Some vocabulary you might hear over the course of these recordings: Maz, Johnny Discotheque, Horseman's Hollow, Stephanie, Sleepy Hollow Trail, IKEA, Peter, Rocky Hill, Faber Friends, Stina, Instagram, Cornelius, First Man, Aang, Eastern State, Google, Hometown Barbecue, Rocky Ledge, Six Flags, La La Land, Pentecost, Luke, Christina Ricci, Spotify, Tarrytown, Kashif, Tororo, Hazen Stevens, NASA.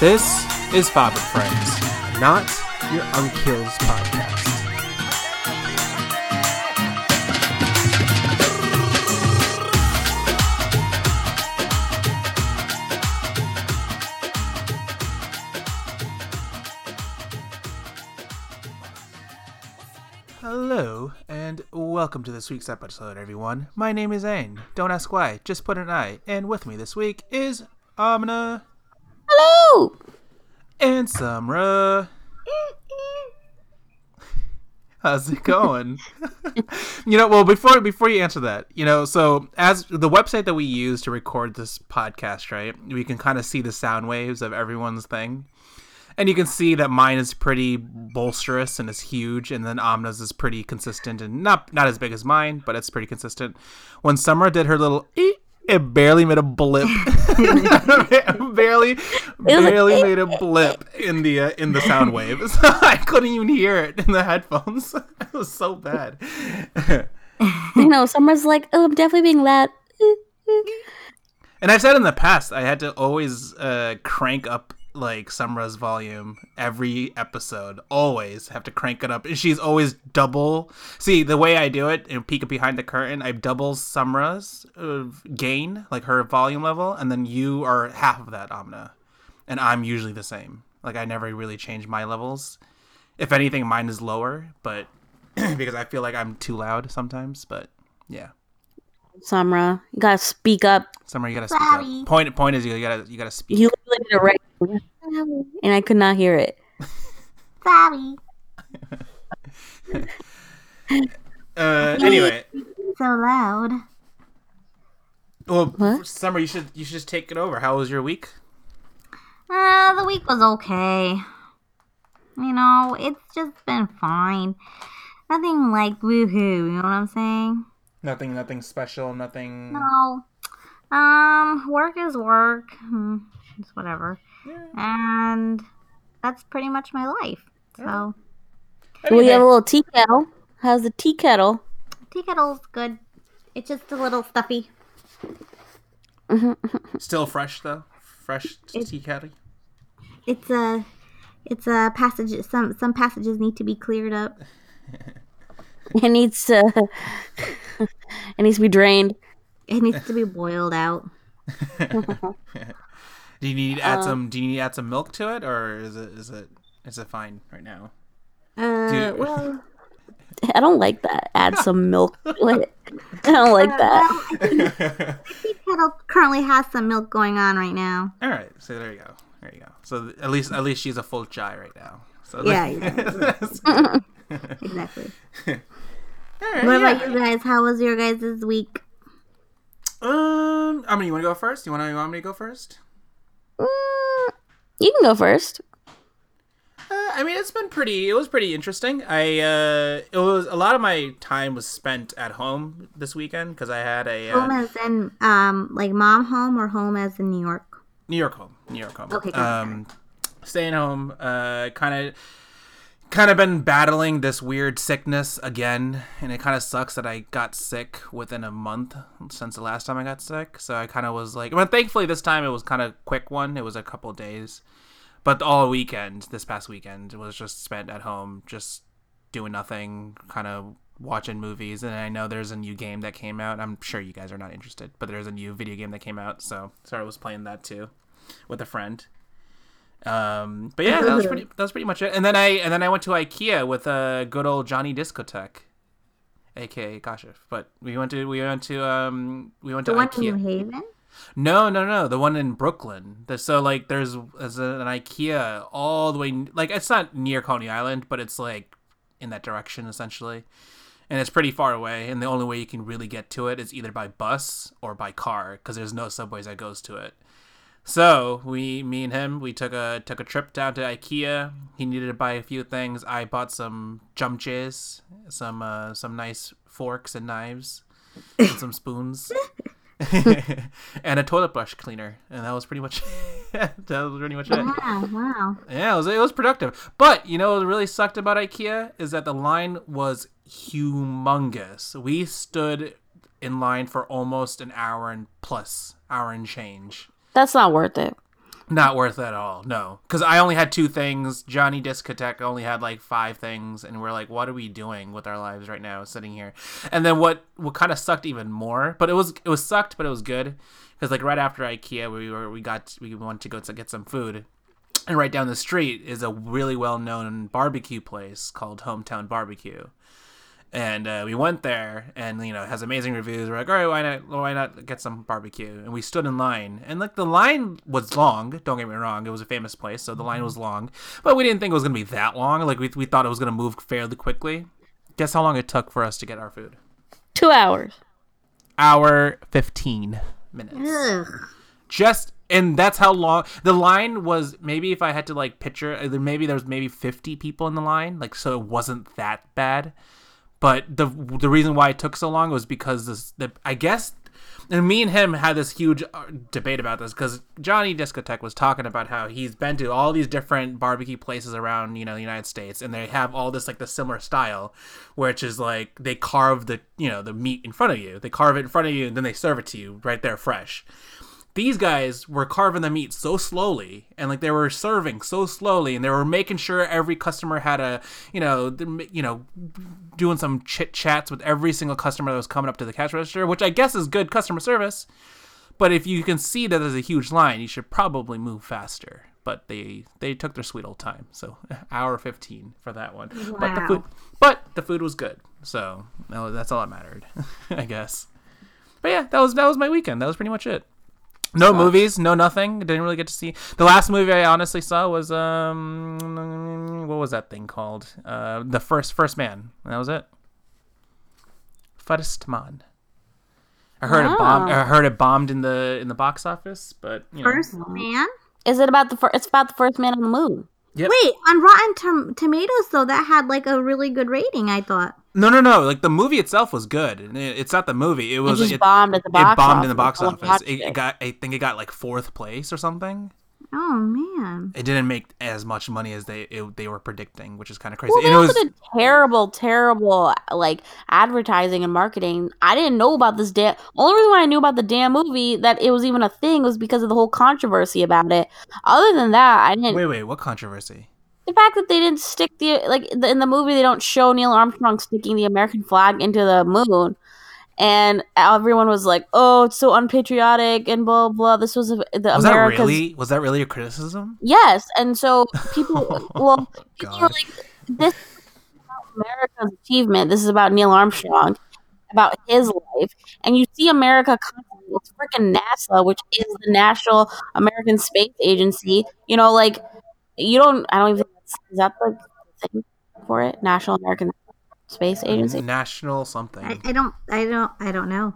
This is Faber Friends, not your Unkills Podcast. Hello, and welcome to this week's episode, everyone. My name is Aang. Don't ask why, just put an I. And with me this week is Amna. Hello! And Sumra. How's it going? Well, before you answer that, so as the website that we use to record this podcast, right, we can kind of see the sound waves of everyone's thing. And you can see that mine is pretty bolsterous and is huge, and then Amna's is pretty consistent and not as big as mine, but it's pretty consistent. When Sumra did her little eep, it barely made a blip. barely made a blip in the sound wave. So I couldn't even hear it in the headphones. It was so bad. Someone's like, "Oh, I'm definitely being loud." And I've said in the past, I had to always crank up like Sumra's volume every episode. Always have to crank it up. And she's always double. See, the way I do it and peek behind the curtain, I double Sumra's gain, like her volume level, and then you are half of that, Amna. And I'm usually the same. Like, I never really change my levels. If anything, mine is lower, but because I feel like I'm too loud sometimes, but yeah. Sumra, you gotta speak up. Sorry. Point is you gotta speak. You live in a right. And I could not hear it. Sorry. Anyway. So loud. Well, what? Summer, you should just take it over. How was your week? The week was okay. It's just been fine. Nothing like woohoo. You know what I'm saying? Nothing special. Nothing. No. Work is work. It's whatever. Yeah. And that's pretty much my life. So we have a little tea kettle. How's the tea kettle? Tea kettle's good. It's just a little stuffy. Still fresh though. Fresh tea kettle. It's a passage. Some passages need to be cleared up. It needs to be drained. It needs to be boiled out. Do you need to add some milk to it, or is it fine right now? Well, I don't like that. Add some milk to it. I don't like that. I think Kettle currently has some milk going on right now. All right, so there you go. So at least she's a full chai right now. So yeah, exactly. Exactly. Right, what about you guys? How was your guys' week? I mean, you want to go first? You want me to go first? You can go first. It was pretty interesting. It was a lot of my time was spent at home this weekend because I had a home as in like mom home or home as in New York. New York home. Okay. Staying home. Kind of been battling this weird sickness again, and it kind of sucks that I got sick within a month since the last time I got sick. So I kind of was like, well, thankfully this time it was kind of quick one. It was a couple of days, but all weekend, this past weekend, was just spent at home, just doing nothing, kind of watching movies. And I know there's a new game that came out. I'm sure you guys are not interested, but there's a new video game that came out. So I was playing that too with a friend. But yeah, that was pretty much it. And then I went to IKEA with good old Johnny Discotheque, aka Kashif. But we went to IKEA. The one in New Haven? No, the one in Brooklyn. So like there's an IKEA all the way, like it's not near Coney Island, but it's like in that direction essentially. And it's pretty far away, and the only way you can really get to it is either by bus or by car because there's no subways that goes to it. So me and him, we took a trip down to IKEA. He needed to buy a few things. I bought some chumches, some nice forks and knives, and some spoons, and a toilet brush cleaner. And that was pretty much it. Wow. Yeah, it was productive. But what really sucked about IKEA is that the line was humongous. We stood in line for almost an hour and change. That's not worth it. Not worth it at all, no. Because I only had 2 things. Johnny Discotheque only had like 5 things. And we're like, what are we doing with our lives right now sitting here? And then what kind of sucked even more, but it was sucked, but it was good. Because like right after IKEA, we wanted to go to get some food. And right down the street is a really well-known barbecue place called Hometown Barbecue. And we went there, and, you know, it has amazing reviews. We're like, all right, why not get some barbecue? And we stood in line. And, like, the line was long. Don't get me wrong. It was a famous place, so the line was long. But we didn't think it was going to be that long. Like, we thought it was going to move fairly quickly. Guess how long it took for us to get our food? 2 hours. Hour 15 minutes. Mm. Just... And that's how long the line was. Maybe if I had to like picture, maybe there was 50 people in the line, like, so it wasn't that bad. But the reason why it took so long was because I guess, and me and him had this huge debate about this, because Johnny Discotheque was talking about how he's been to all these different barbecue places around, you know, the United States, and they have all this like the similar style, which is like they carve the, you know, the meat in front of you, they carve it in front of you, and then they serve it to you right there fresh. These guys were carving the meat so slowly, and like they were serving so slowly, and they were making sure every customer had a, you know, doing some chit chats with every single customer that was coming up to the cash register, which I guess is good customer service. But if you can see that there's a huge line, you should probably move faster. But they took their sweet old time, so hour 15 for that one. Wow. But the food was good, so that's all that mattered, I guess. But yeah, that was my weekend. That was pretty much it. No movies, no nothing. Didn't really get to see. The last movie I honestly saw was what was that thing called? The First Man. That was it. First Man. I heard it bombed in the box office, but you know. First Man? Is it about it's about the first man on the moon? Yep. Wait, on Rotten Tomatoes though, that had like a really good rating, I thought. No. Like the movie itself was good. It's not the movie. It was bombed at the box office. It bombed in the box office. I think it got like 4th place or something. Oh man! It didn't make as much money as they were predicting, which is kind of crazy. Well, it was a terrible like advertising and marketing. I didn't know about this damn. Only reason why I knew about the damn movie that it was even a thing was because of the whole controversy about it. Other than that, I didn't. Wait, what controversy? The fact that they didn't stick in the movie they don't show Neil Armstrong sticking the American flag into the moon. And everyone was like, "Oh, it's so unpatriotic," and blah blah. This was America's. Was that really a criticism? Yes, and so people, people were like, "This is about America's achievement. This is about Neil Armstrong, about his life." And you see America constantly. It's freaking NASA, which is the National American Space Agency. You know, like you don't. I don't even. Is that the thing for it? National American Space Agency, National something. I don't know.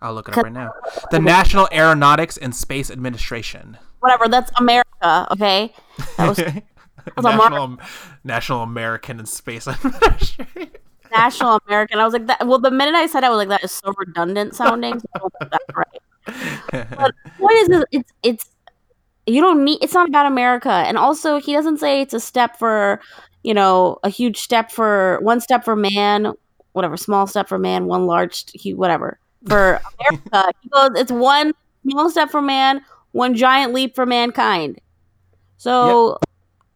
I'll look it up right now. The National Aeronautics and Space Administration. Whatever. That's America. Okay. That was National American and Space Administration. National American. I was like that. Well, the minute I said it, I was like, that is so redundant sounding. So that's right. But what is this? It's you don't need. It's not about America. And also, he doesn't say it's a step for. You know, a huge step for one step for man, whatever, small step for man, one large, whatever. For America, he goes, it's one small step for man, one giant leap for mankind. So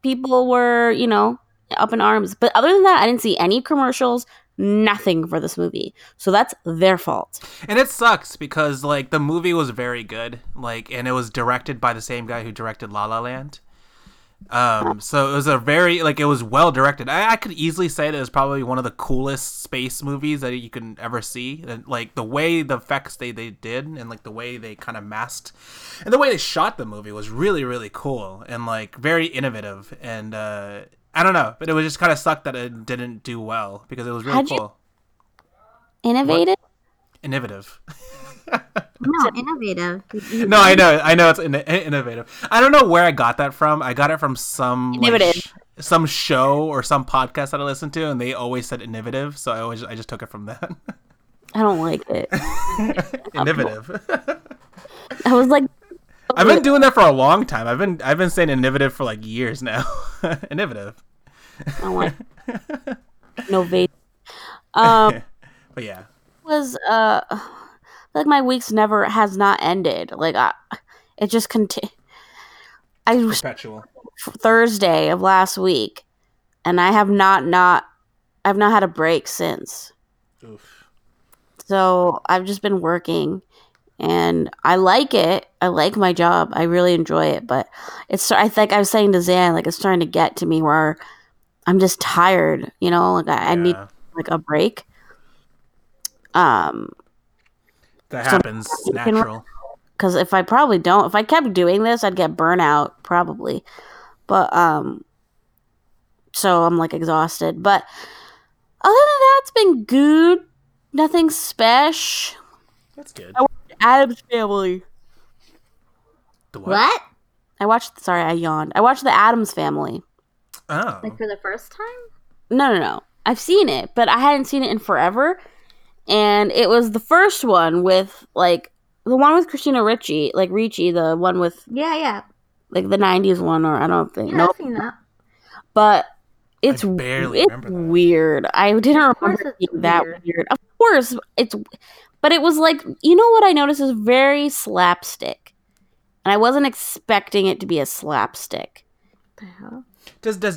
people were, you know, up in arms. But other than that, I didn't see any commercials, nothing for this movie. So that's their fault. And it sucks because, like, the movie was very good. Like, and it was directed by the same guy who directed La La Land. So it was it was well directed. I could easily say that it was probably one of the coolest space movies that you can ever see. And, like, the way the effects they did and, like, the way they kind of masked and the way they shot the movie was really, really cool and, like, very innovative. And I don't know, but it was just kind of sucked that it didn't do well because it was really cool. Innovative? Innovative. No, innovative. No, I know it's innovative. I don't know where I got that from. I got it from some show or some podcast that I listened to, and they always said innovative, so I just took it from that. I don't like it. Innovative. I was like, I've been doing that for a long time. I've been saying innovative for like years now. Innovative. I don't like it. Innovative. But yeah, it was like my week's never has not ended. Like it just Perpetual. Thursday of last week, and I have not had a break since. Oof. So I've just been working, and I like it. I like my job. I really enjoy it, but it's. I think I was saying to Zan, like, it's starting to get to me where I'm just tired. You know, like I need like a break. That happens, so natural. Because if I kept doing this, I'd get burnout probably. But so I'm like exhausted. But other than that, it's been good. Nothing special. That's good. I watched Addams Family. The what? Sorry, I yawned. I watched The Addams Family. Oh. Like for the first time? No. I've seen it, but I hadn't seen it in forever. And it was the first one with like the one with Christina Ricci, like Ricci, the one with like the 90s one, or I don't think I've seen that. But I barely remember that. Weird. I didn't remember it being that weird. Of course, but it was like, you know what I noticed is very slapstick, and I wasn't expecting it to be a slapstick. What the hell?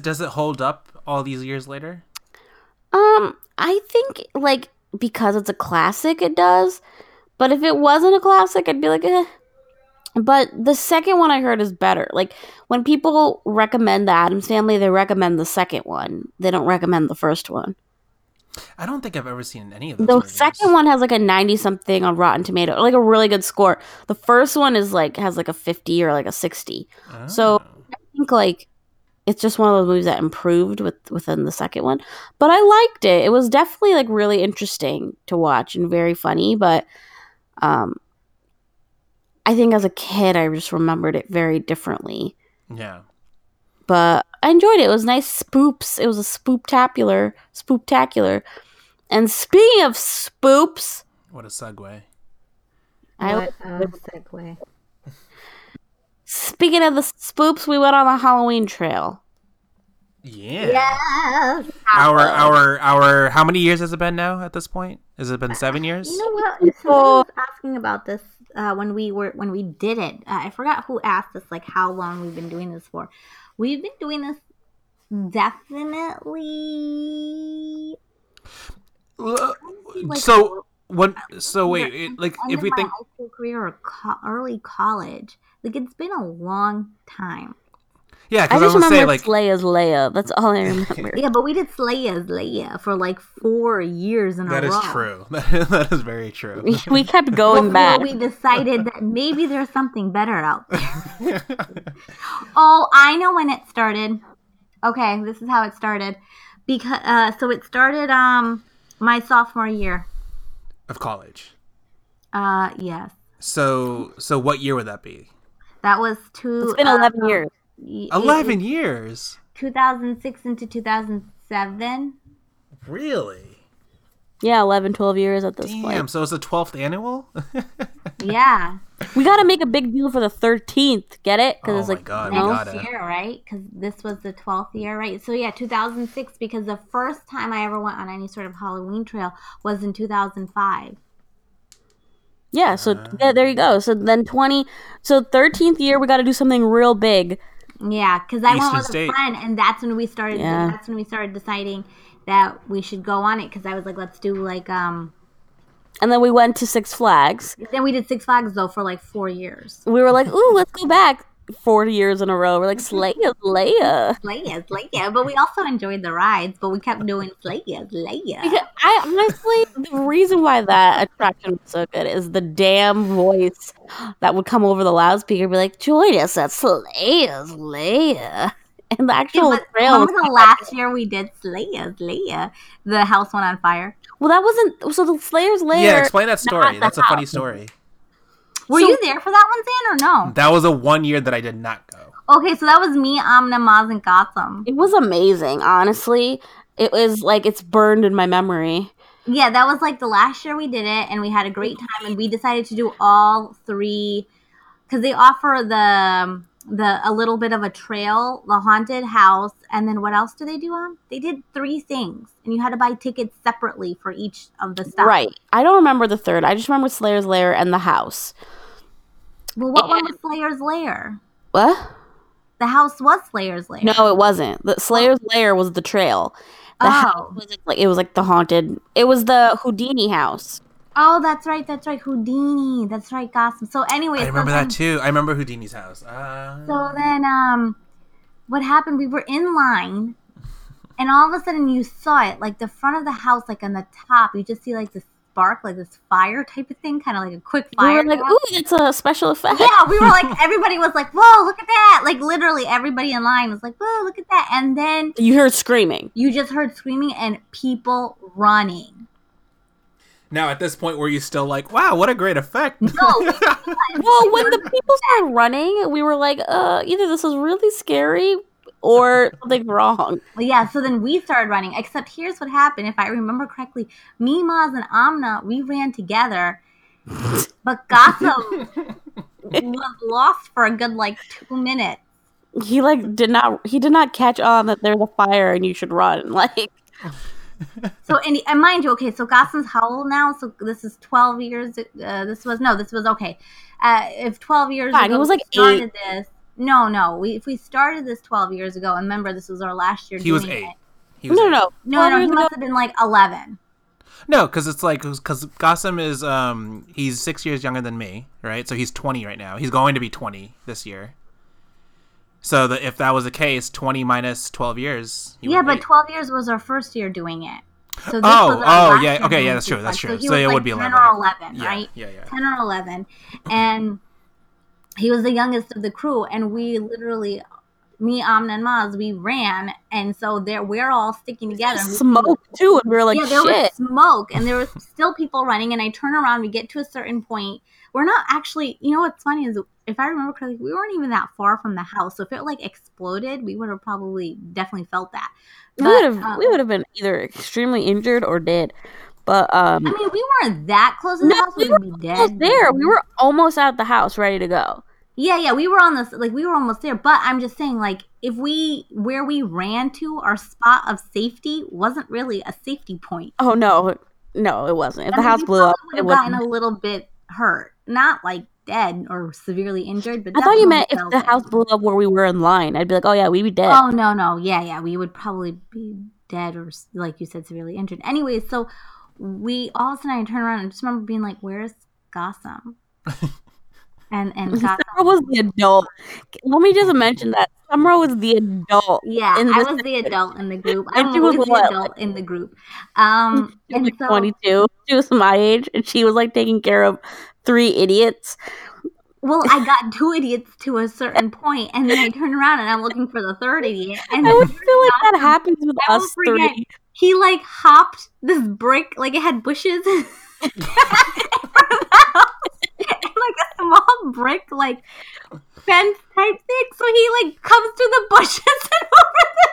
Does it hold up all these years later? I think like because it's a classic, it does. But if it wasn't a classic, I'd be like, eh. But the second one I heard is better. Like, when people recommend The Addams Family, they recommend the second one. They don't recommend the first one. I don't think I've ever seen any of those. The second one has like a 90-something on Rotten Tomatoes, like a really good score. The first one is like has like a 50 or like a 60. Oh. So I think like it's just one of those movies that improved within the second one. But I liked it. It was definitely like really interesting to watch and very funny, but I think as a kid, I just remembered it very differently. Yeah. But I enjoyed it. It was nice spoops. It was a spooptacular. And speaking of spoops. What a segue. Speaking of the spoops, we went on the Halloween trail. Yeah. Yes. Our how many years has it been now at this point? Has it been 7 years? You know what? Someone was asking about this when we did it. I forgot who asked us like how long we've been doing this for. We've been doing this definitely. If we think high school career or early college, like it's been a long time. Yeah, because I just remember Slayer's Lair. That's all I remember. Yeah, but we did Slayer's Lair for like 4 years in a row. That is true. That is very true. We kept going back. We decided that maybe there's something better out there. Oh, I know when it started. Okay, this is how it started. Because so it started my sophomore year of college. Yes. So what year would that be? That was It's been 11 years. 11 years? 2006 into 2007. Really? Yeah, 11, 12 years at this point. Damn, so it's the 12th annual? Yeah. We got to make a big deal for the 13th, get it? Because it's like next year, right? Because this was the 12th year, right? So yeah, 2006, because the first time I ever went on any sort of Halloween trail was in 2005. Yeah, so there you go. So then 13th year, we got to do something real big. Yeah, because I went with a friend, and that's when we started. Yeah. That's when we started deciding that we should go on it. Because I was like, let's do like And then we went to Six Flags. Then we did Six Flags though for like 4 years. We were like, ooh, let's go back 40 years in a row. We're like, Slayer. But we also enjoyed the rides. But we kept doing Slayer. I honestly, the reason why that attraction was so good is the damn voice that would come over the loudspeaker and be like, join us at Slayer's Lair. And the actual trail. Remember the last year we did Slayer's Lair? The house went on fire. Well, that wasn't. So the Slayer's Lair. Yeah, explain that story. That's a funny story. Were you there for that one, Zan, or no? That was a 1 year that I did not go. Okay, so that was me, Amna, Maz, and Gotham. It was amazing, honestly. It was like it's burned in my memory. Yeah, that was like the last year we did it, and we had a great time, and we decided to do all three because they offer a little bit of a trail, the haunted house, and then what else do they do on? They did three things, and you had to buy tickets separately for each of the stuff. Right. I don't remember the third. I just remember Slayer's Lair and the house. Well, what one was Slayer's Lair? What? The house was Slayer's Lair. No, it wasn't. The Slayer's Lair was the trail. The house was like, it was like the haunted. It was the Houdini house. Oh, that's right. That's right. Houdini. That's right. Gossam. So anyway. I remember that too. I remember Houdini's house. So then what happened? We were in line. And all of a sudden you saw it, like the front of the house, like on the top. You just see like this spark, like this fire type of thing, kind of like a quick fire. We were like, ooh, it's a special effect. Yeah, we were like, everybody was like, whoa, look at that. Like literally everybody in line was like, whoa, look at that. And then you heard screaming. You just heard screaming and people running. Now, at this point, were you still like, wow, what a great effect? No. Well, when the people started running, we were like, either this is really scary or something wrong. Well, yeah, so then we started running. Except here's what happened, if I remember correctly. Me, Maz, and Amna, we ran together. But Gotham was lost for a good, 2 minutes. He did not catch on that there's a fire and you should run. So, and mind you, okay, so Gossam's how old now? So this is 12 years. If 12 years God, ago it was like we started eight. This. No. If we started this 12 years ago, and remember, this was our last year doing it. He was eight. No. He must have been 11. No, because it's because Gossam is, he's 6 years younger than me, right? So he's 20 right now. He's going to be 20 this year. So if that was the case, 20 minus 12 years. Yeah, but 12 years was our first year doing it. So this was our yeah. Okay, yeah, that's true. So it would be 11. 10 or 11, yeah, right? Yeah. 10 or 11. And he was the youngest of the crew. And we literally, me, Amna, and Maz, we ran. And so we're all sticking together. There's smoke, too. And we were like, shit. Yeah, there was smoke. And there was still people running. And I turn around. We get to a certain point. We're not actually, you know what's funny is, if I remember correctly, we weren't even that far from the house. So if it exploded, we would have definitely felt that. We would have been either extremely injured or dead. But I mean, we weren't that close to the house. We were almost dead. There. We were almost out of the house, ready to go. Yeah. We were on this. We were almost there. But I'm just saying, if where we ran to, our spot of safety wasn't really a safety point. Oh no, it wasn't. If the house blew up, it would have gotten a little bit hurt. Not dead or severely injured, but I thought you meant if the house blew up where we were in line, I'd be like, oh yeah, we'd be dead. Oh no, yeah, we would probably be dead or, like you said, severely injured. Anyway, so we all of a sudden I turn around and just remember being like, "Where's Gossam?" and Gossam Sumra was the adult. Let me just mention that Sumra was the adult. Yeah, I was the adult in the group. I was the adult in the group. She was 22. She was my age, and she was taking care of 3 idiots. Well, I got 2 idiots to a certain point, and then I turn around and I'm looking for the third idiot. And I would feel that happens with us 3. He hopped this brick, it had bushes in front of the house, and a small brick fence type thing. So he comes through the bushes and over there.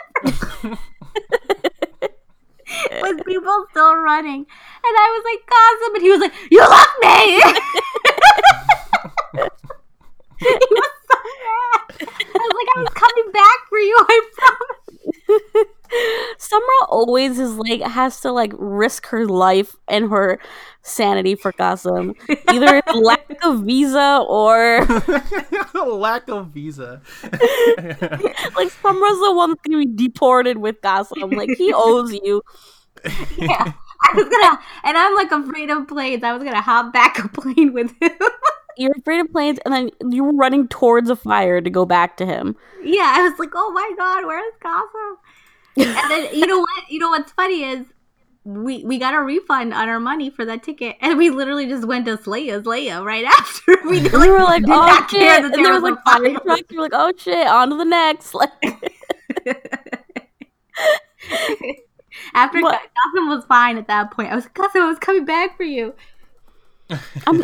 With people still running, and I was like, Gossam, and he was like, "You left me." He was so mad. I was like, "I was coming back for you, I promise." Sumra always is has to risk her life and her sanity for Gossam. Either it's lack of visa or lack of visa. Sumra's the one that's gonna be deported with Gossam. He owes you. Yeah, I'm afraid of planes. I was gonna hop back a plane with him. You're afraid of planes, and then you were running towards a fire to go back to him. Yeah, I was like, oh my god, where is Gossam? And then you know what? You know what's funny is we got a refund on our money for that ticket, and we literally just went to Slayer's Lair right after. We were like, oh shit! And there was fire trucks. We were like, oh shit! On to the next. After Gotham was fine at that point, I was like, Gotham, I was coming back for you. I also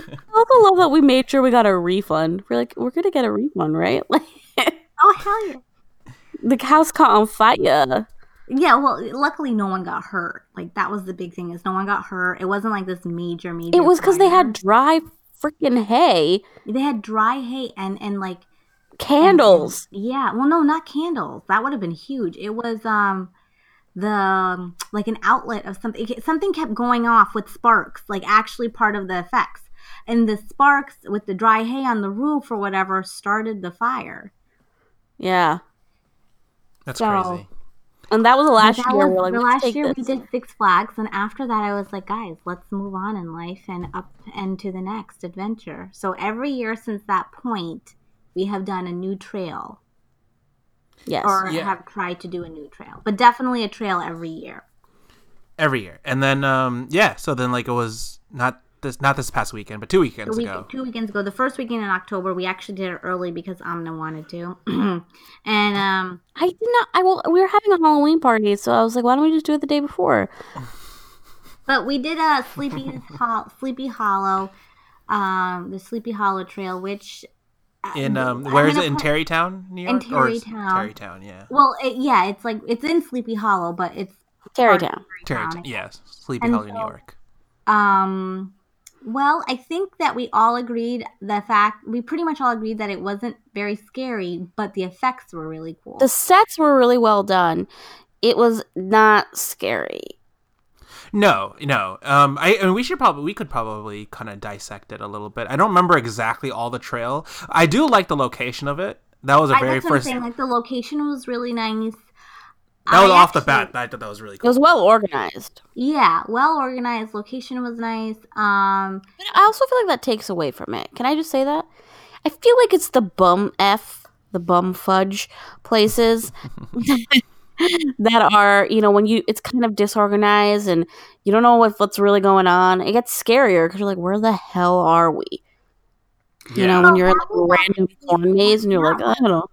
love that we made sure we got a refund. We're gonna get a refund, right? Oh hell yeah! The house caught on fire. Yeah, well, luckily no one got hurt. That was the big thing is no one got hurt. It wasn't this major. It was because they had dry freaking hay. They had dry hay and candles. And, yeah, well, no, not candles. That would have been huge. It was the an outlet of something. Something kept going off with sparks. Actually, part of the effects and the sparks with the dry hay on the roof or whatever started the fire. Yeah. That's crazy. And that was the last year. We did Six Flags, and after that, I was like, guys, let's move on in life and up and to the next adventure. So every year since that point, we have done a new trail. Yes. Or have tried to do a new trail, but definitely a trail every year. Every year, and then so then like it was not this past weekend, but two weekends ago. 2 weekends ago, the first weekend in October, we actually did it early because Amna wanted to, and I did not. We were having a Halloween party, so I was like, why don't we just do it the day before? But we did a Sleepy Hollow, the Sleepy Hollow Trail, which. In where is it? In Tarrytown, New York? In Tarrytown. Tarrytown, yeah. Well, it's like it's in Sleepy Hollow, but it's Tarrytown. Tarrytown, yes, Sleepy Hollow, New York. Well, I think that we pretty much all agreed that it wasn't very scary, but the effects were really cool. The sets were really well done. It was not scary. No. We could probably kind of dissect it a little bit. I don't remember exactly all the trail. I do like the location of it. That was first thing. Like the location was really nice. I thought that was really cool. It was well organized. Yeah, well organized. Location was nice. But I also feel like that takes away from it. Can I just say that? I feel like it's the bum fudge places. That are, when it's kind of disorganized and you don't know what's really going on. It gets scarier because you're like, where the hell are we? Yeah. When you're in like a random corn maze and you're like, I don't know.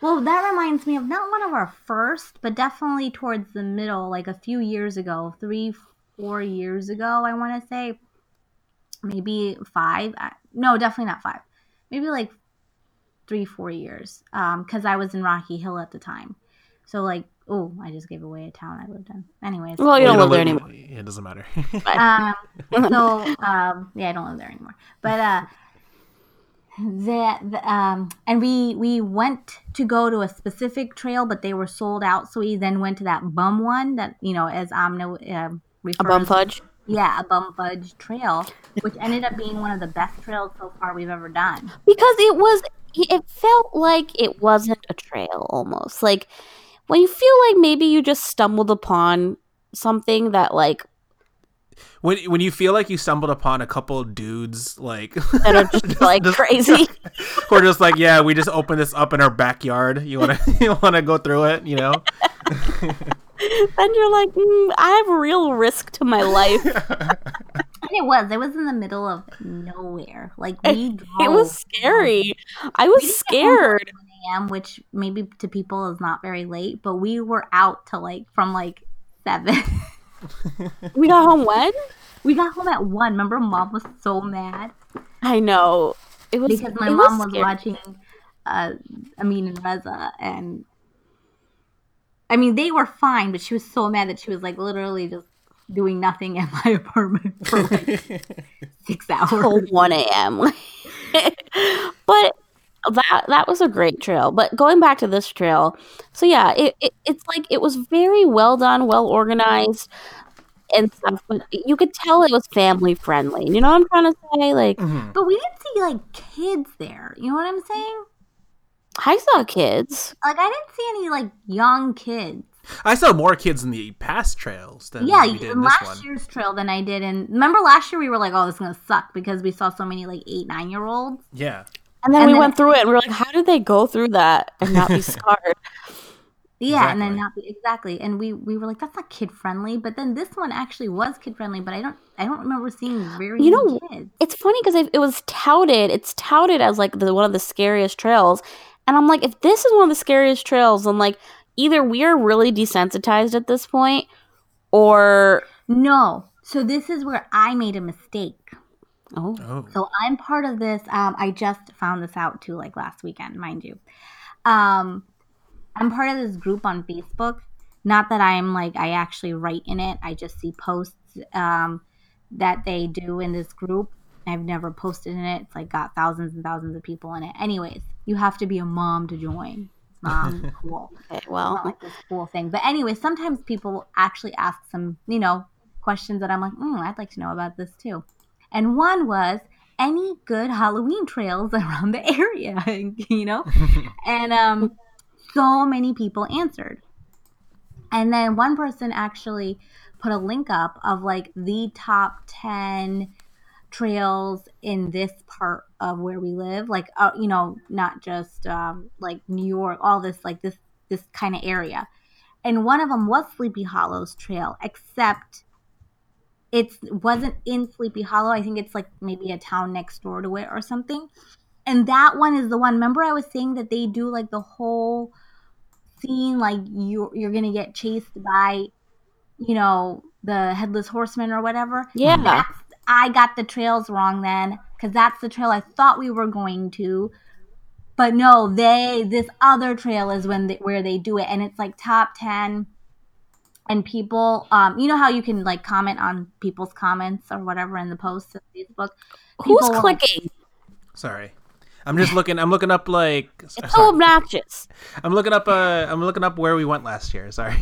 Well, that reminds me of not one of our first, but definitely towards the middle, like a few years ago, 3-4 years ago, I want to say. Maybe 5. No, definitely not 5. Maybe like 3-4 years because I was in Rocky Hill at the time. So like, oh, I just gave away a town I lived in. Anyways. Well, you don't live there anymore. It doesn't matter. I don't live there anymore. But and we went to go to a specific trail, but they were sold out. So we then went to that bum one that as Amna refers. A bum fudge. Yeah, a bum fudge trail, which ended up being one of the best trails so far we've ever done. Because it felt like it wasn't a trail almost. Like. When you feel like maybe you just stumbled upon something that like when you feel like you stumbled upon a couple of dudes like that are just like crazy or just like we just opened this up in our backyard. You wanna go through it, And you're like, I have real risk to my life. And it was in the middle of nowhere. Like it was scary. I was scared. Which maybe to people is not very late, but we were out till from 7. We got home when? We got home at 1. Remember, Mom was so mad. I know. It was because my mom was watching Amin and Reza, and I mean they were fine, but she was so mad that she was like literally just doing nothing at my apartment for 6 hours till 1 a.m. But. That was a great trail. But going back to this trail, so yeah, it's like it was very well done, well organized and stuff. But you could tell it was family friendly. You know what I'm trying to say? Like, mm-hmm. But we didn't see kids there. You know what I'm saying? I saw kids. I didn't see any young kids. I saw more kids in the past trails than we did in this one. Last year's trail than I did. And remember last year we were like, oh, this is gonna suck because we saw so many 8-9-year-olds. Yeah. And then we went through it, and we were like, how did they go through that and not be scarred? Yeah, exactly. And then exactly. And we were like, that's not kid-friendly. But then this one actually was kid-friendly, but I don't remember seeing very many kids. It's funny because it was touted. It's touted as, one of the scariest trails. And I'm like, if this is one of the scariest trails, then, either we're really desensitized at this point or... No. So this is where I made a mistake. Oh. So I'm part of this. I just found this out too, last weekend, mind you. I'm part of this group on Facebook. Not that I'm I actually write in it. I just see posts that they do in this group. I've never posted in it. It's got thousands and thousands of people in it. Anyways, you have to be a mom to join. Cool. Okay, well, it's not this cool thing. But anyway, sometimes people will actually ask some, questions that I'm like, I'd like to know about this too. And one was, any good Halloween trails around the area, And so many people answered. And then one person actually put a link up of like the top 10 trails in this part of where we live. Like, you know, not just like New York, all this, like this kind of area. And one of them was Sleepy Hollow's trail, except it wasn't in Sleepy Hollow. I think it's like maybe a town next door to it or something. And that one is the one. Remember I was saying that they do like the whole scene, like you're going to get chased by, you know, the Headless Horseman or whatever. Yeah. I got the trails wrong then, because that's the trail I thought we were going to. But no, this other trail is where they do it. And it's like top 10. And people, you know how you can like comment on people's comments or whatever in the posts on Facebook? Who's clicking? Sorry. I'm looking up like. It's so obnoxious. I'm looking up where we went last year. Sorry.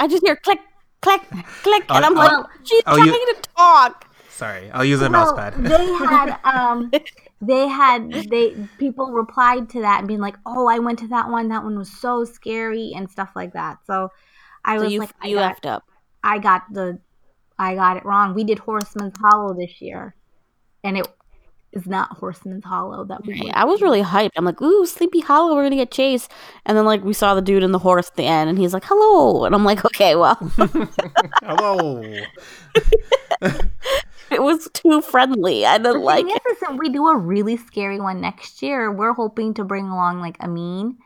I just hear click, click, click. And I'm like, she's trying to talk. Sorry, I'll use a mouse pad. People replied to that and being like, oh, I went to that one. That one was so scary and stuff like that. So I was like, you effed up. I got it wrong. We did Horseman's Hollow this year, and it is not Horseman's Hollow that we. Right. I was really hyped. I'm like, ooh, Sleepy Hollow, we're gonna get chased. And then like we saw the dude in the horse at the end, and he's like, hello, and I'm like, okay, well, hello. It was too friendly. I didn't like it. If we do a really scary one next year, we're hoping to bring along like Amin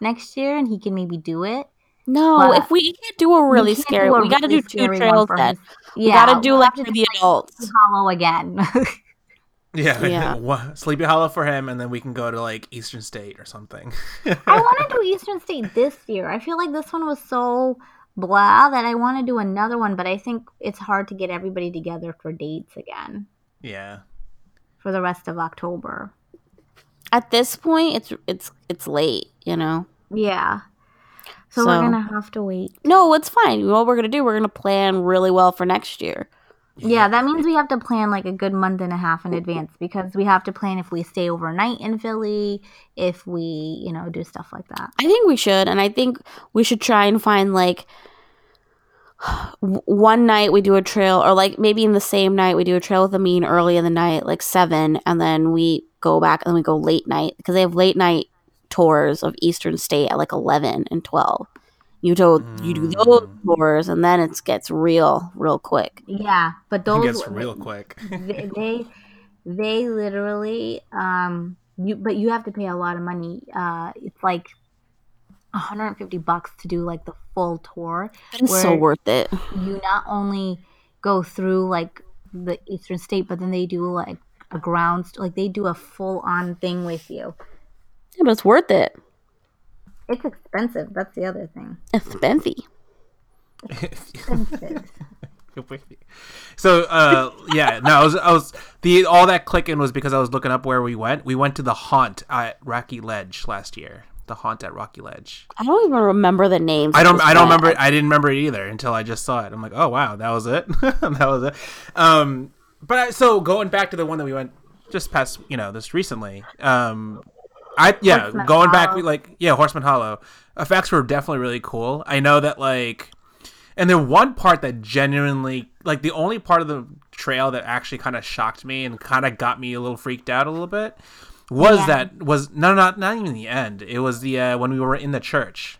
next year, and he can maybe do it. No, but if we can't do a really scary one, we got to do two trails then. Yeah, we got to do like for the adults. Sleepy Hollow again. yeah. Sleepy Hollow for him, and then we can go to like Eastern State or something. I want to do Eastern State this year. I feel like this one was so blah that I want to do another one, but I think it's hard to get everybody together for dates again. Yeah. For the rest of October. At this point, it's late, you know? Yeah. So we're going to have to wait. No, it's fine. What we're going to do, we're going to plan really well for next year. Yeah, that means we have to plan like a good month and a half in advance, because we have to plan if we stay overnight in Philly, if we, you know, do stuff like that. I think we should. And I think we should try and find like one night we do a trail, or like maybe in the same night we do a trail with Amin early in the night, like 7, and then we go back and we go late night, because they have late night tours of Eastern State at like 11 and 12. You do those tours, and then it gets real quick. Yeah, but those it gets real quick. they literally but you have to pay a lot of money. It's like $150 to do like the full tour. It's so worth it. You not only go through like the Eastern State, but then they do like a they do a full on thing with you. Yeah, but it's worth it. It's expensive. That's the other thing. Expensive. So, I was all that clicking was because I was looking up where we went. We went to the haunt at Rocky Ledge last year. The haunt at Rocky Ledge. I don't even remember the names. I don't remember. I didn't remember it either until I just saw it. I'm like, oh wow, that was it. So going back to the one that we went just past, you know, this recently. Horseman Hollow. Effects were definitely really cool. I know that and the one part that genuinely, like the only part of the trail that actually kind of shocked me and kind of got me a little freaked out a little bit was not even the end. It was the, when we were in the church.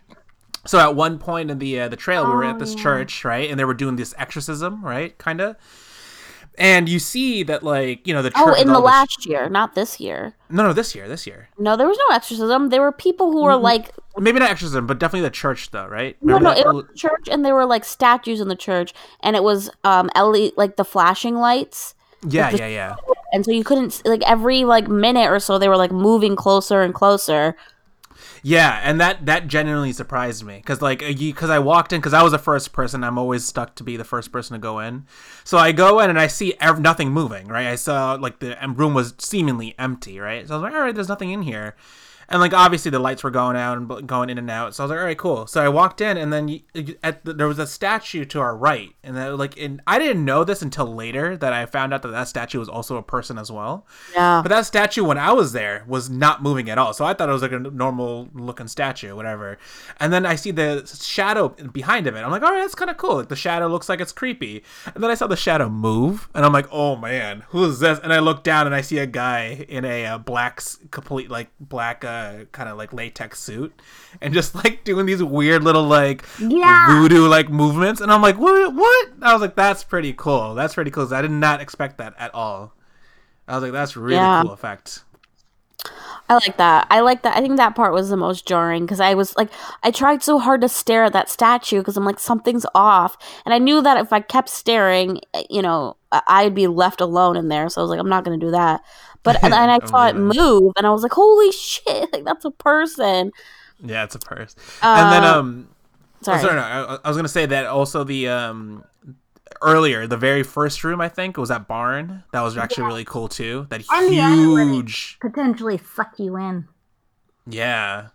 So at one point in the trail, we were at this church, right? And they were doing this exorcism, right? Kind of. And you see that, like, you know, the church... Oh, in the last year, not this year. No, this year. No, there was no exorcism. There were people who were, like... Maybe not exorcism, but definitely the church, though, right? Remember it was the church, and there were, like, statues in the church, and it was, like, the flashing lights. Yeah. And so you couldn't... Like, every, like, minute or so, they were, like, moving closer and closer... Yeah, and that genuinely surprised me, because I walked in, because I was the first person. I'm always stuck to be the first person to go in. So I go in and I see nothing moving, right? I saw, like, the room was seemingly empty, right? So I was like, all right, there's nothing in here. And, like, obviously the lights were going out and going in and out. So I was like, all right, cool. So I walked in, and then there was a statue to our right. And that, like, I didn't know this until later that I found out that that statue was also a person as well. Yeah. But that statue, when I was there, was not moving at all. So I thought it was, like, a normal-looking statue, whatever. And then I see the shadow behind him, and I'm like, all right, that's kind of cool. Like, the shadow looks like it's creepy. And then I saw the shadow move, and I'm like, oh, man, who is this? And I look down, and I see a guy in a black, kind of like latex suit, and just like doing these weird little like voodoo like movements, and I'm like, what? I was like, that's pretty cool. I did not expect that at all. I was like, that's really cool effect. I like that. I think that part was the most jarring because I was like, I tried so hard to stare at that statue because I'm like, something's off. And I knew that if I kept staring, you know, I'd be left alone in there. So I was like, I'm not going to do that. But and I saw it move and I was like, holy shit, like that's a person. Yeah, it's a person. And then, I was going to say that also the, earlier, the very first room, I think, was that barn. That was actually really cool, too. That huge... potentially suck you in. Yeah.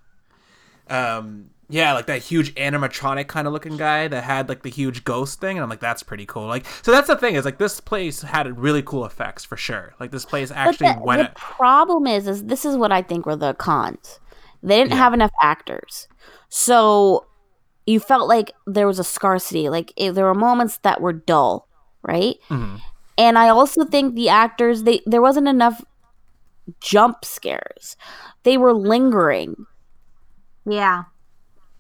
Yeah, like that huge animatronic kind of looking guy that had, like, the huge ghost thing. And I'm like, that's pretty cool. Like, so that's the thing is, like, this place had really cool effects, for sure. Like, this place actually went... The problem is this is what I think were the cons. They didn't have enough actors. So... You felt like there was a scarcity. Like, there were moments that were dull, right? Mm-hmm. And I also think the actors, there wasn't enough jump scares. They were lingering. Yeah.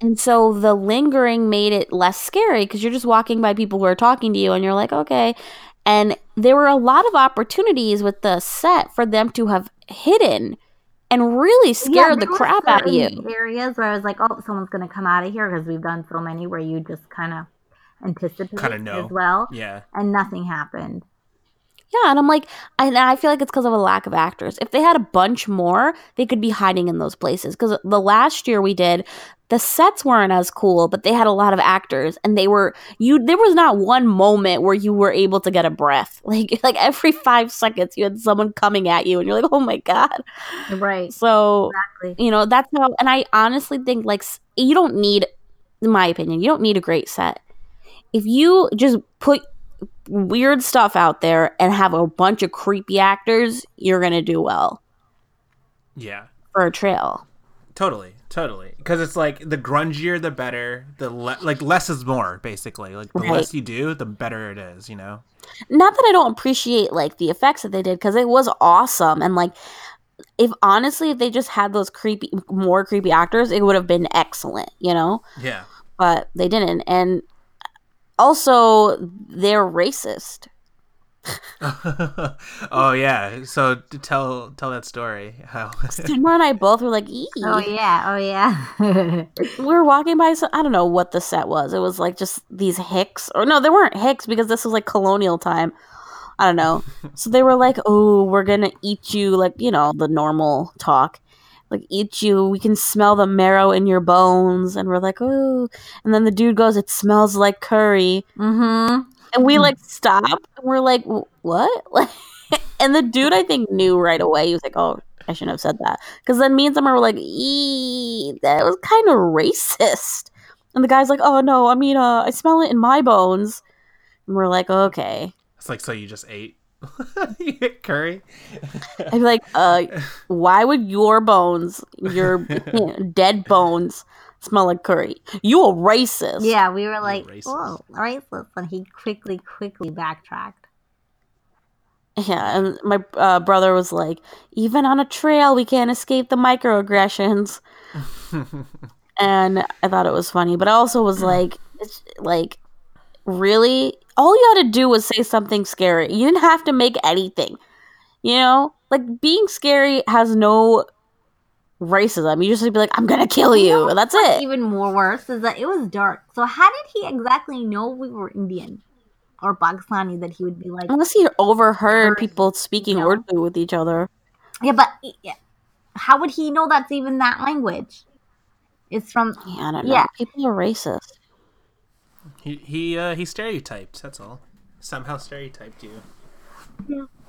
And so the lingering made it less scary because you're just walking by people who are talking to you and you're like, okay. And there were a lot of opportunities with the set for them to have hidden and really scared the crap out of you. Areas where I was like, oh, someone's going to come out of here because we've done so many where you just kind of anticipate as well. Yeah. And nothing happened. Yeah, and I'm like, and I feel like it's because of a lack of actors. If they had a bunch more, they could be hiding in those places. Because the last year we did, the sets weren't as cool, but they had a lot of actors, and they were There was not one moment where you were able to get a breath. Like every 5 seconds, you had someone coming at you, and you're like, oh my god, right? So exactly. You know that's how. And I honestly think like you don't need, in my opinion, you don't need a great set if you just put weird stuff out there and have a bunch of creepy actors. You're gonna do well. Yeah, for a trail. Totally. Because it's like the grungier, the better. Like less is more, basically. Like the less you do, the better it is, you know? Not that I don't appreciate like the effects that they did because it was awesome. And like if they just had those more creepy actors, it would have been excellent, you know? Yeah. But they didn't. And also they're racist. Oh yeah, so tell that story how Stina and I both were like, ee. oh yeah we were walking by I don't know what the set was. It was like just these hicks, or no, they weren't hicks because this was like colonial time, I don't know. So they were like, oh, we're gonna eat you, like, you know, the normal talk, like, eat you, we can smell the marrow in your bones. And we're like, oh. And then the dude goes, it smells like curry. Mm-hmm. And we, like, stop, and we're like, what? Like, and the dude, I think, knew right away. He was like, oh, I shouldn't have said that. Because then me and Summer were like, that was kind of racist. And the guy's like, oh, no, I mean, I smell it in my bones. And we're like, okay. It's like, so you just ate? You ate curry? I'd be like, why would your dead bones, smell like curry? You a racist. Yeah, we were like, whoa, racist. And he quickly backtracked. Yeah, and my brother was like, even on a trail, we can't escape the microaggressions. And I thought it was funny, but I also was like, it's like, really? All you had to do was say something scary. You didn't have to make anything. You know? Like, being scary has no racism. You just would be like, I'm gonna kill you. And that's it. Even more worse is that it was dark. So how did he exactly know we were Indian or Pakistani that he would be like? Unless he overheard people speaking Urdu with each other. Yeah, but how would he know that's even that language? It's from I don't know. Yeah. People are racist. He stereotyped. That's all. Somehow stereotyped you.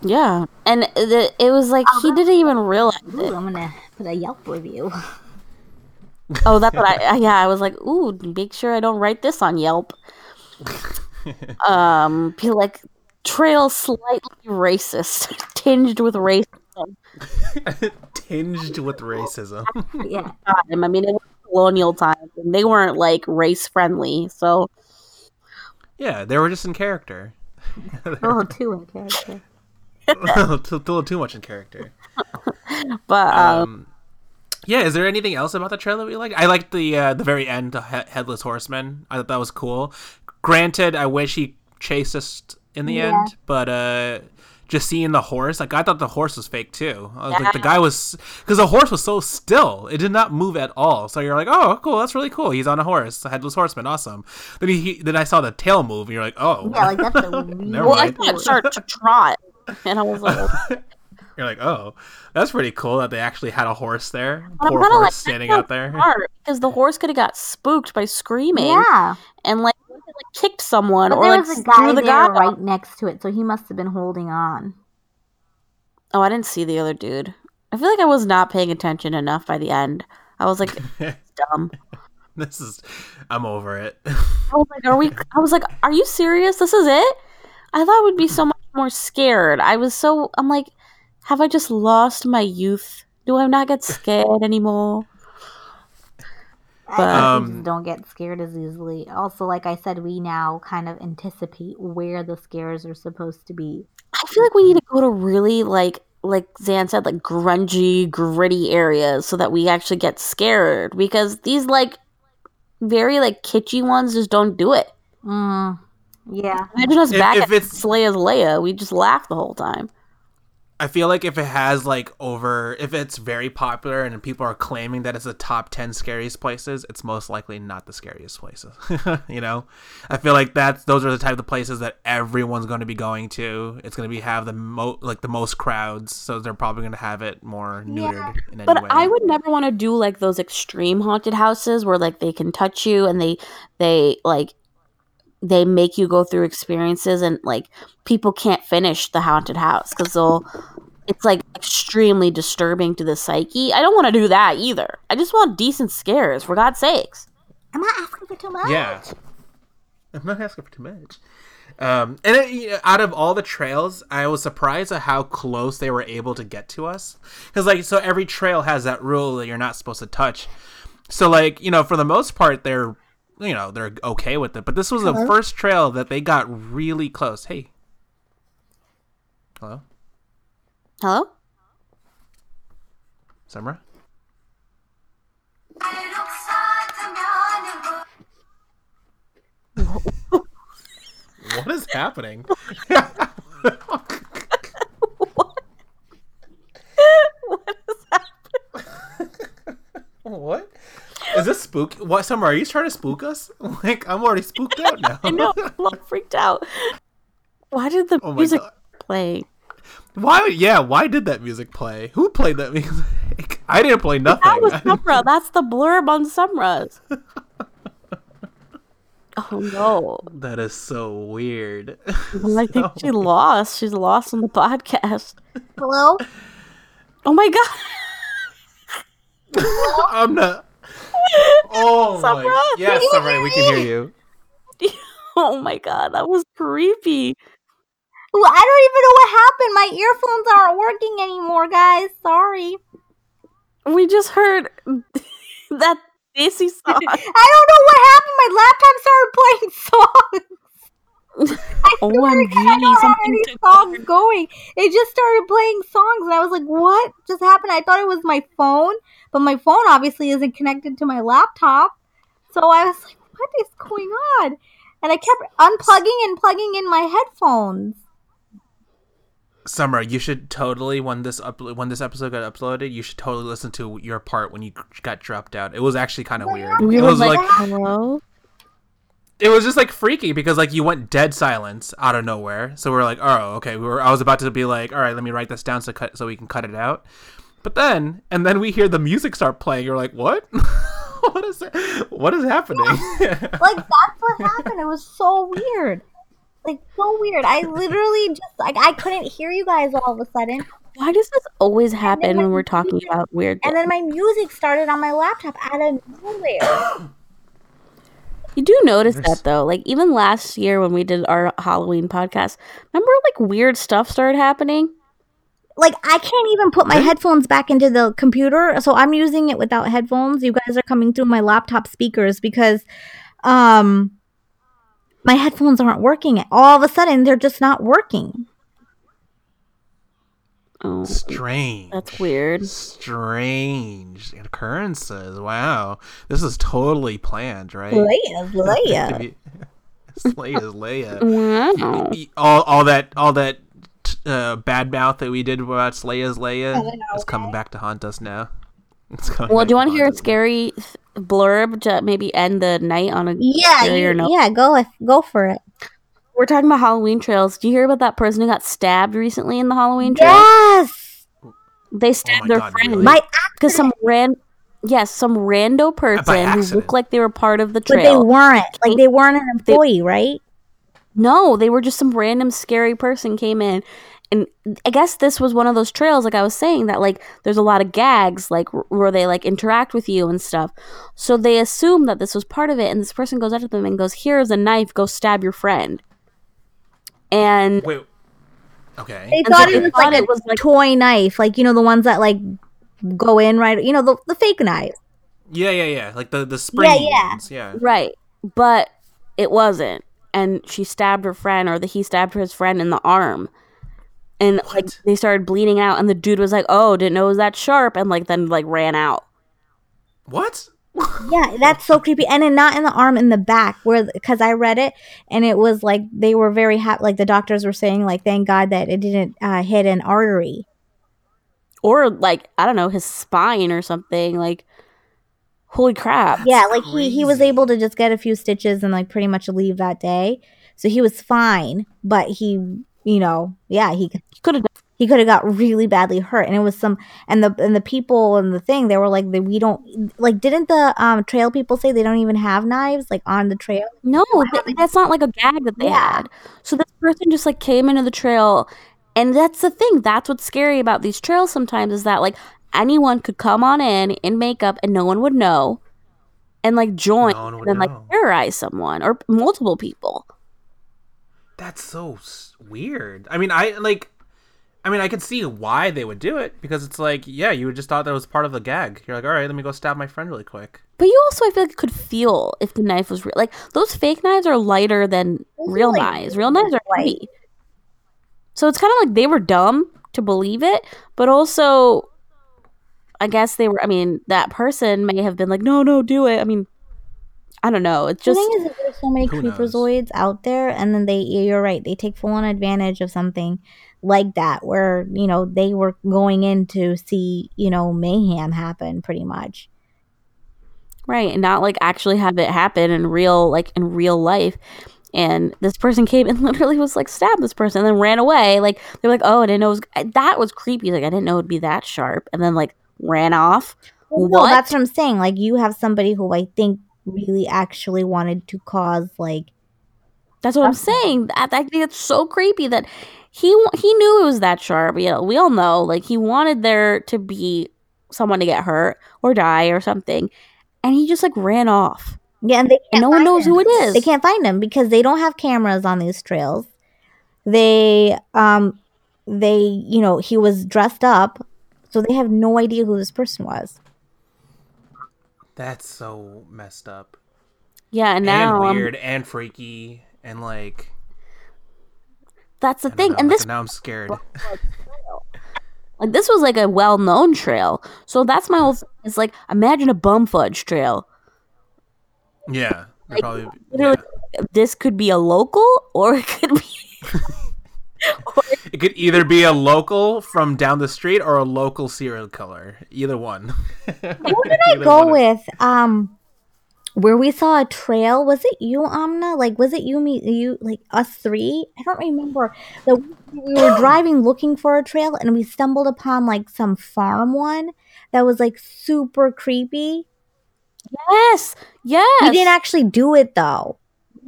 Yeah. And it was like, he didn't even realize it. Ooh, I'm gonna put a Yelp review. Oh, that's what I was like, ooh, make sure I don't write this on Yelp. Be like, trail slightly racist, tinged with racism. Tinged with racism. Yeah. I mean, it was colonial times, and they weren't, like, race-friendly, so... Yeah, they were just in character. Oh, too in character. Too much in character. But, yeah, is there anything else about the trailer that we liked? I liked the very end, Headless Horseman. I thought that was cool. Granted, I wish he chased us in the end, but just seeing the horse, like, I thought the horse was fake too. I was like, the guy was, because the horse was so still, it did not move at all. So you're like, oh, cool, that's really cool. He's on a horse, a Headless Horseman, awesome. Then then I saw the tail move, and you're like, oh, yeah, like that's a weird. Well, I thought it started to trot, and I was like. You're like, oh, that's pretty cool that they actually had a horse there. Poor horse like, standing out there. Because the horse could have got spooked by screaming. Yeah. And, like kicked someone but or, like, threw the guy right next to it, so he must have been holding on. Oh, I didn't see the other dude. I feel like I was not paying attention enough by the end. I was like, dumb. I'm over it. I was like, are you serious? This is it? I thought we'd be so much more scared. I'm like, have I just lost my youth? Do I not get scared anymore? But, I don't get scared as easily. Also, like I said, we now kind of anticipate where the scares are supposed to be. I feel like we need to go to really, like Zan said, like grungy, gritty areas so that we actually get scared. Because these, like, very, like, kitschy ones just don't do it. Yeah. Imagine us back at Slayer's Lair. We just laugh the whole time. I feel like if it has, like, if it's very popular and people are claiming that it's the top 10 scariest places, it's most likely not the scariest places, you know? I feel like those are the type of places that everyone's going to be going to. It's going to have the most crowds, so they're probably going to have it more neutered in any way. But I would never want to do, like, those extreme haunted houses where, like, they can touch you and they like... they make you go through experiences and, like, people can't finish the haunted house because it's, like, extremely disturbing to the psyche. I don't want to do that either. I just want decent scares, for God's sakes. I'm not asking for too much. Yeah. I'm not asking for too much. And out of all the trails, I was surprised at how close they were able to get to us. Because, like, so every trail has that rule that you're not supposed to touch. So, like, you know, for the most part, they're okay with it, but this was the first trail that they got really close. Hey, hello, Sumra. What is happening? What is happening? What? Is this spooky? What, Summer? Are you trying to spook us? Like, I'm already spooked out now. I know. I'm all freaked out. Why did the music play? Why did that music play? Who played that music? I didn't play nothing. That was Sumra. That's the blurb on Sumra's. Oh, no. That is so weird. Well, I think she lost. She's lost on the podcast. Hello? Oh, my God. I'm not... Oh, Sumra? My! Yes, Sumra, we can hear you. Oh my God, that was creepy. Well, I don't even know what happened. My earphones aren't working anymore, guys. Sorry. We just heard that Daisy song. I don't know what happened. My laptop started playing songs. I don't have any songs going. It just started playing songs, and I was like, what just happened? I thought it was my phone, but my phone obviously isn't connected to my laptop. So I was like, what is going on? And I kept unplugging and plugging in my headphones. Sumra, you should totally, when this episode got uploaded, you should totally listen to your part when you got dropped out. It was actually kind of weird. It was like hello? It was just, like, freaky because, like, you went dead silence out of nowhere. So we were like, oh, okay. I was about to be like, all right, let me write this down so we can cut it out. But then we hear the music start playing. You're like, what? What is that? What is happening? Yeah. Like, that's what happened. It was so weird. like so weird. I literally just like I couldn't hear you guys all of a sudden. Why does this always happen when we're talking about weird things? And then my music started on my laptop out of nowhere. You do notice that, though. Like, even last year when we did our Halloween podcast, remember, like, weird stuff started happening? Like, I can't even put my headphones back into the computer, so I'm using it without headphones. You guys are coming through my laptop speakers because my headphones aren't working. All of a sudden, they're just not working. Oh, strange. That's weird. Strange occurrences. Wow. This is totally planned, right? Leia. Slayer's Lair. All that bad mouth that we did about Slayer's Lair is coming back to haunt us now. Well, do you want to hear a scary blurb to maybe end the night on a scarier note? Yeah, go for it. We're talking about Halloween trails. Do you hear about that person who got stabbed recently in the Halloween trail? Yes! They stabbed their friend. Really? By accident. Because some rando person who looked like they were part of the trail. But they weren't. Like, they weren't an employee, right? No, they were just some random scary person came in. And I guess this was one of those trails, like I was saying, that, like, there's a lot of gags, like, where they, like, interact with you and stuff. So they assume that this was part of it, and this person goes up to them and goes, here's a knife, go stab your friend. And wait, okay. They thought it was like a toy knife, like, you know, the ones that like go in right, you know, the fake knife. Yeah, like the spring ones. Yeah, right. But it wasn't, and she stabbed her friend, or he stabbed his friend in the arm, and what? Like they started bleeding out, and the dude was like, "Oh, didn't know it was that sharp," and like then like ran out. What? Yeah, that's so creepy. And then not in the arm, in the back, where because I read it and it was like they were very happy. Like the doctors were saying, like, thank God that it didn't hit an artery, or like I don't know, his spine or something. Like, holy crap! That's like crazy. he was able to just get a few stitches and like pretty much leave that day, so he was fine. But he, you know, he could have got really badly hurt. And it was the people and the thing, they were like, we don't, like, didn't the trail people say they don't even have knives, like, on the trail? No, that's not like a gag that they had. So this person just like came into the trail, and that's the thing. That's what's scary about these trails sometimes, is that like anyone could come on in makeup and no one would know, and like join and then like terrorize someone or multiple people. That's so weird. I mean, I can see why they would do it, because it's like, yeah, you just thought that was part of the gag. You're like, all right, let me go stab my friend really quick. But you also, I feel like, could feel if the knife was real. Like, those fake knives are lighter than real knives. Real knives are light. So it's kind of like they were dumb to believe it, but also, I guess they were, I mean, that person may have been like, no, do it. I mean, I don't know. It's just, the thing is that there's so many creepazoids out there, and then you're right, they take full on advantage of something like that, where, you know, they were going in to see, you know, mayhem happen pretty much. Right, and not like actually have it happen in real life. And this person came and literally was like, stabbed this person, and then ran away. Like, they're like, oh, I didn't know that was creepy. Like, I didn't know it'd be that sharp, and then like ran off. Well, that's what I'm saying. Like, you have somebody who I think really actually wanted to cause, like, that's what I'm saying. I think it's so creepy that he knew it was that sharp. You know, we all know, like, he wanted there to be someone to get hurt or die or something, and he just like ran off. Yeah, and no one knows who it is. They can't find him because they don't have cameras on these trails. They you know, he was dressed up, so they have no idea who this person was. That's so messed up. Yeah, and now weird and freaky and like, that's the thing. And now I'm scared. Like, this was like a well-known trail, so that's my whole thing. It's like, imagine a bum fudge trail. Yeah, like, probably. Yeah. This could be a local, or it could be. It could either be a local from down the street or a local serial killer. Either one. What did I go with? Where we saw a trail. Was it you, Amna? Like, was it you, me, you, like us three? I don't remember. Like, we were driving looking for a trail, and we stumbled upon like some farm one that was like super creepy. Yes. We didn't actually do it though.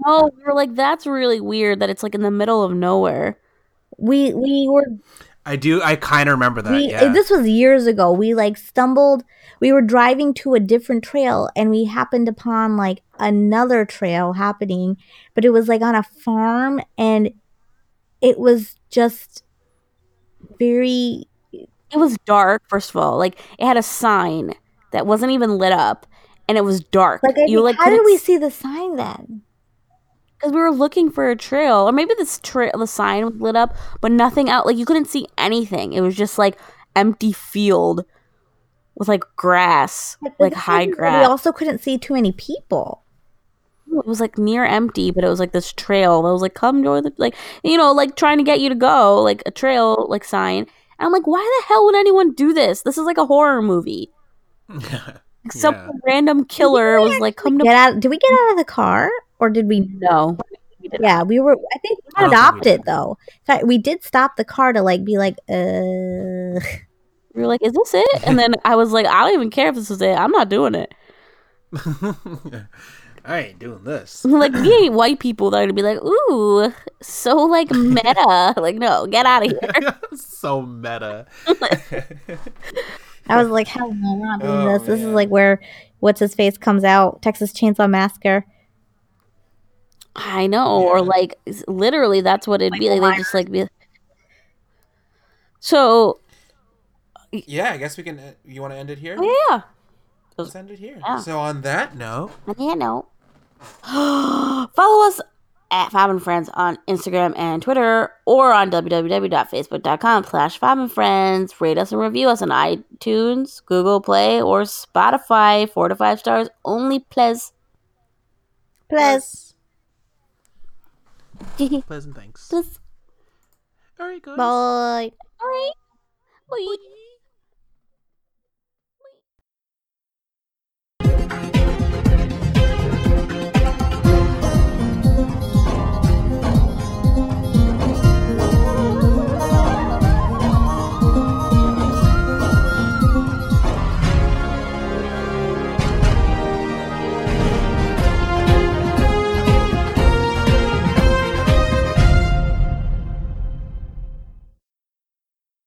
No, we were like, that's really weird that it's like in the middle of nowhere. We were. I kind of remember that. This was years ago. We like stumbled. We were driving to a different trail and we happened upon like another trail happening, but it was like on a farm and it was just very. It was dark, first of all. Like it had a sign that wasn't even lit up, and it was dark. Like, how did we see the sign then? Because we were looking for a trail, or maybe the sign was lit up, but nothing out. Like you couldn't see anything. It was just like empty field with like grass, like high grass. We also couldn't see too many people. It was like near empty, but it was like this trail that was like, come join the, like, you know, like trying to get you to go, like a trail, like sign. And I'm like, why the hell would anyone do this? This is like a horror movie. Some random killer was like, come to get out. Did we get out of the car? Or did we? No. Yeah, we were, I think we adopted though. In fact, we did stop the car to like be like, we were like, is this it? And then I was like, I don't even care if this is it. I'm not doing it. I ain't doing this. Like, we ain't white people that are going to be like, ooh, so like meta. Like, no, get out of here. So meta. I was like, hell no, I'm not doing this. This is like where What's-His-Face comes out, Texas Chainsaw Massacre. I know, or like literally that's what it'd be like. They just like be. So. Yeah, I guess we can. You want to end it here? Oh, yeah. Let's end it here. Yeah. So on that note. Follow us at Faber Friends on Instagram and Twitter, or on www.facebook.com/Faber Friends. Rate us and review us on iTunes, Google Play, or Spotify. 4 to 5 stars only, please. Please. Pleasant thanks. All right, guys. Bye. All right. Bye.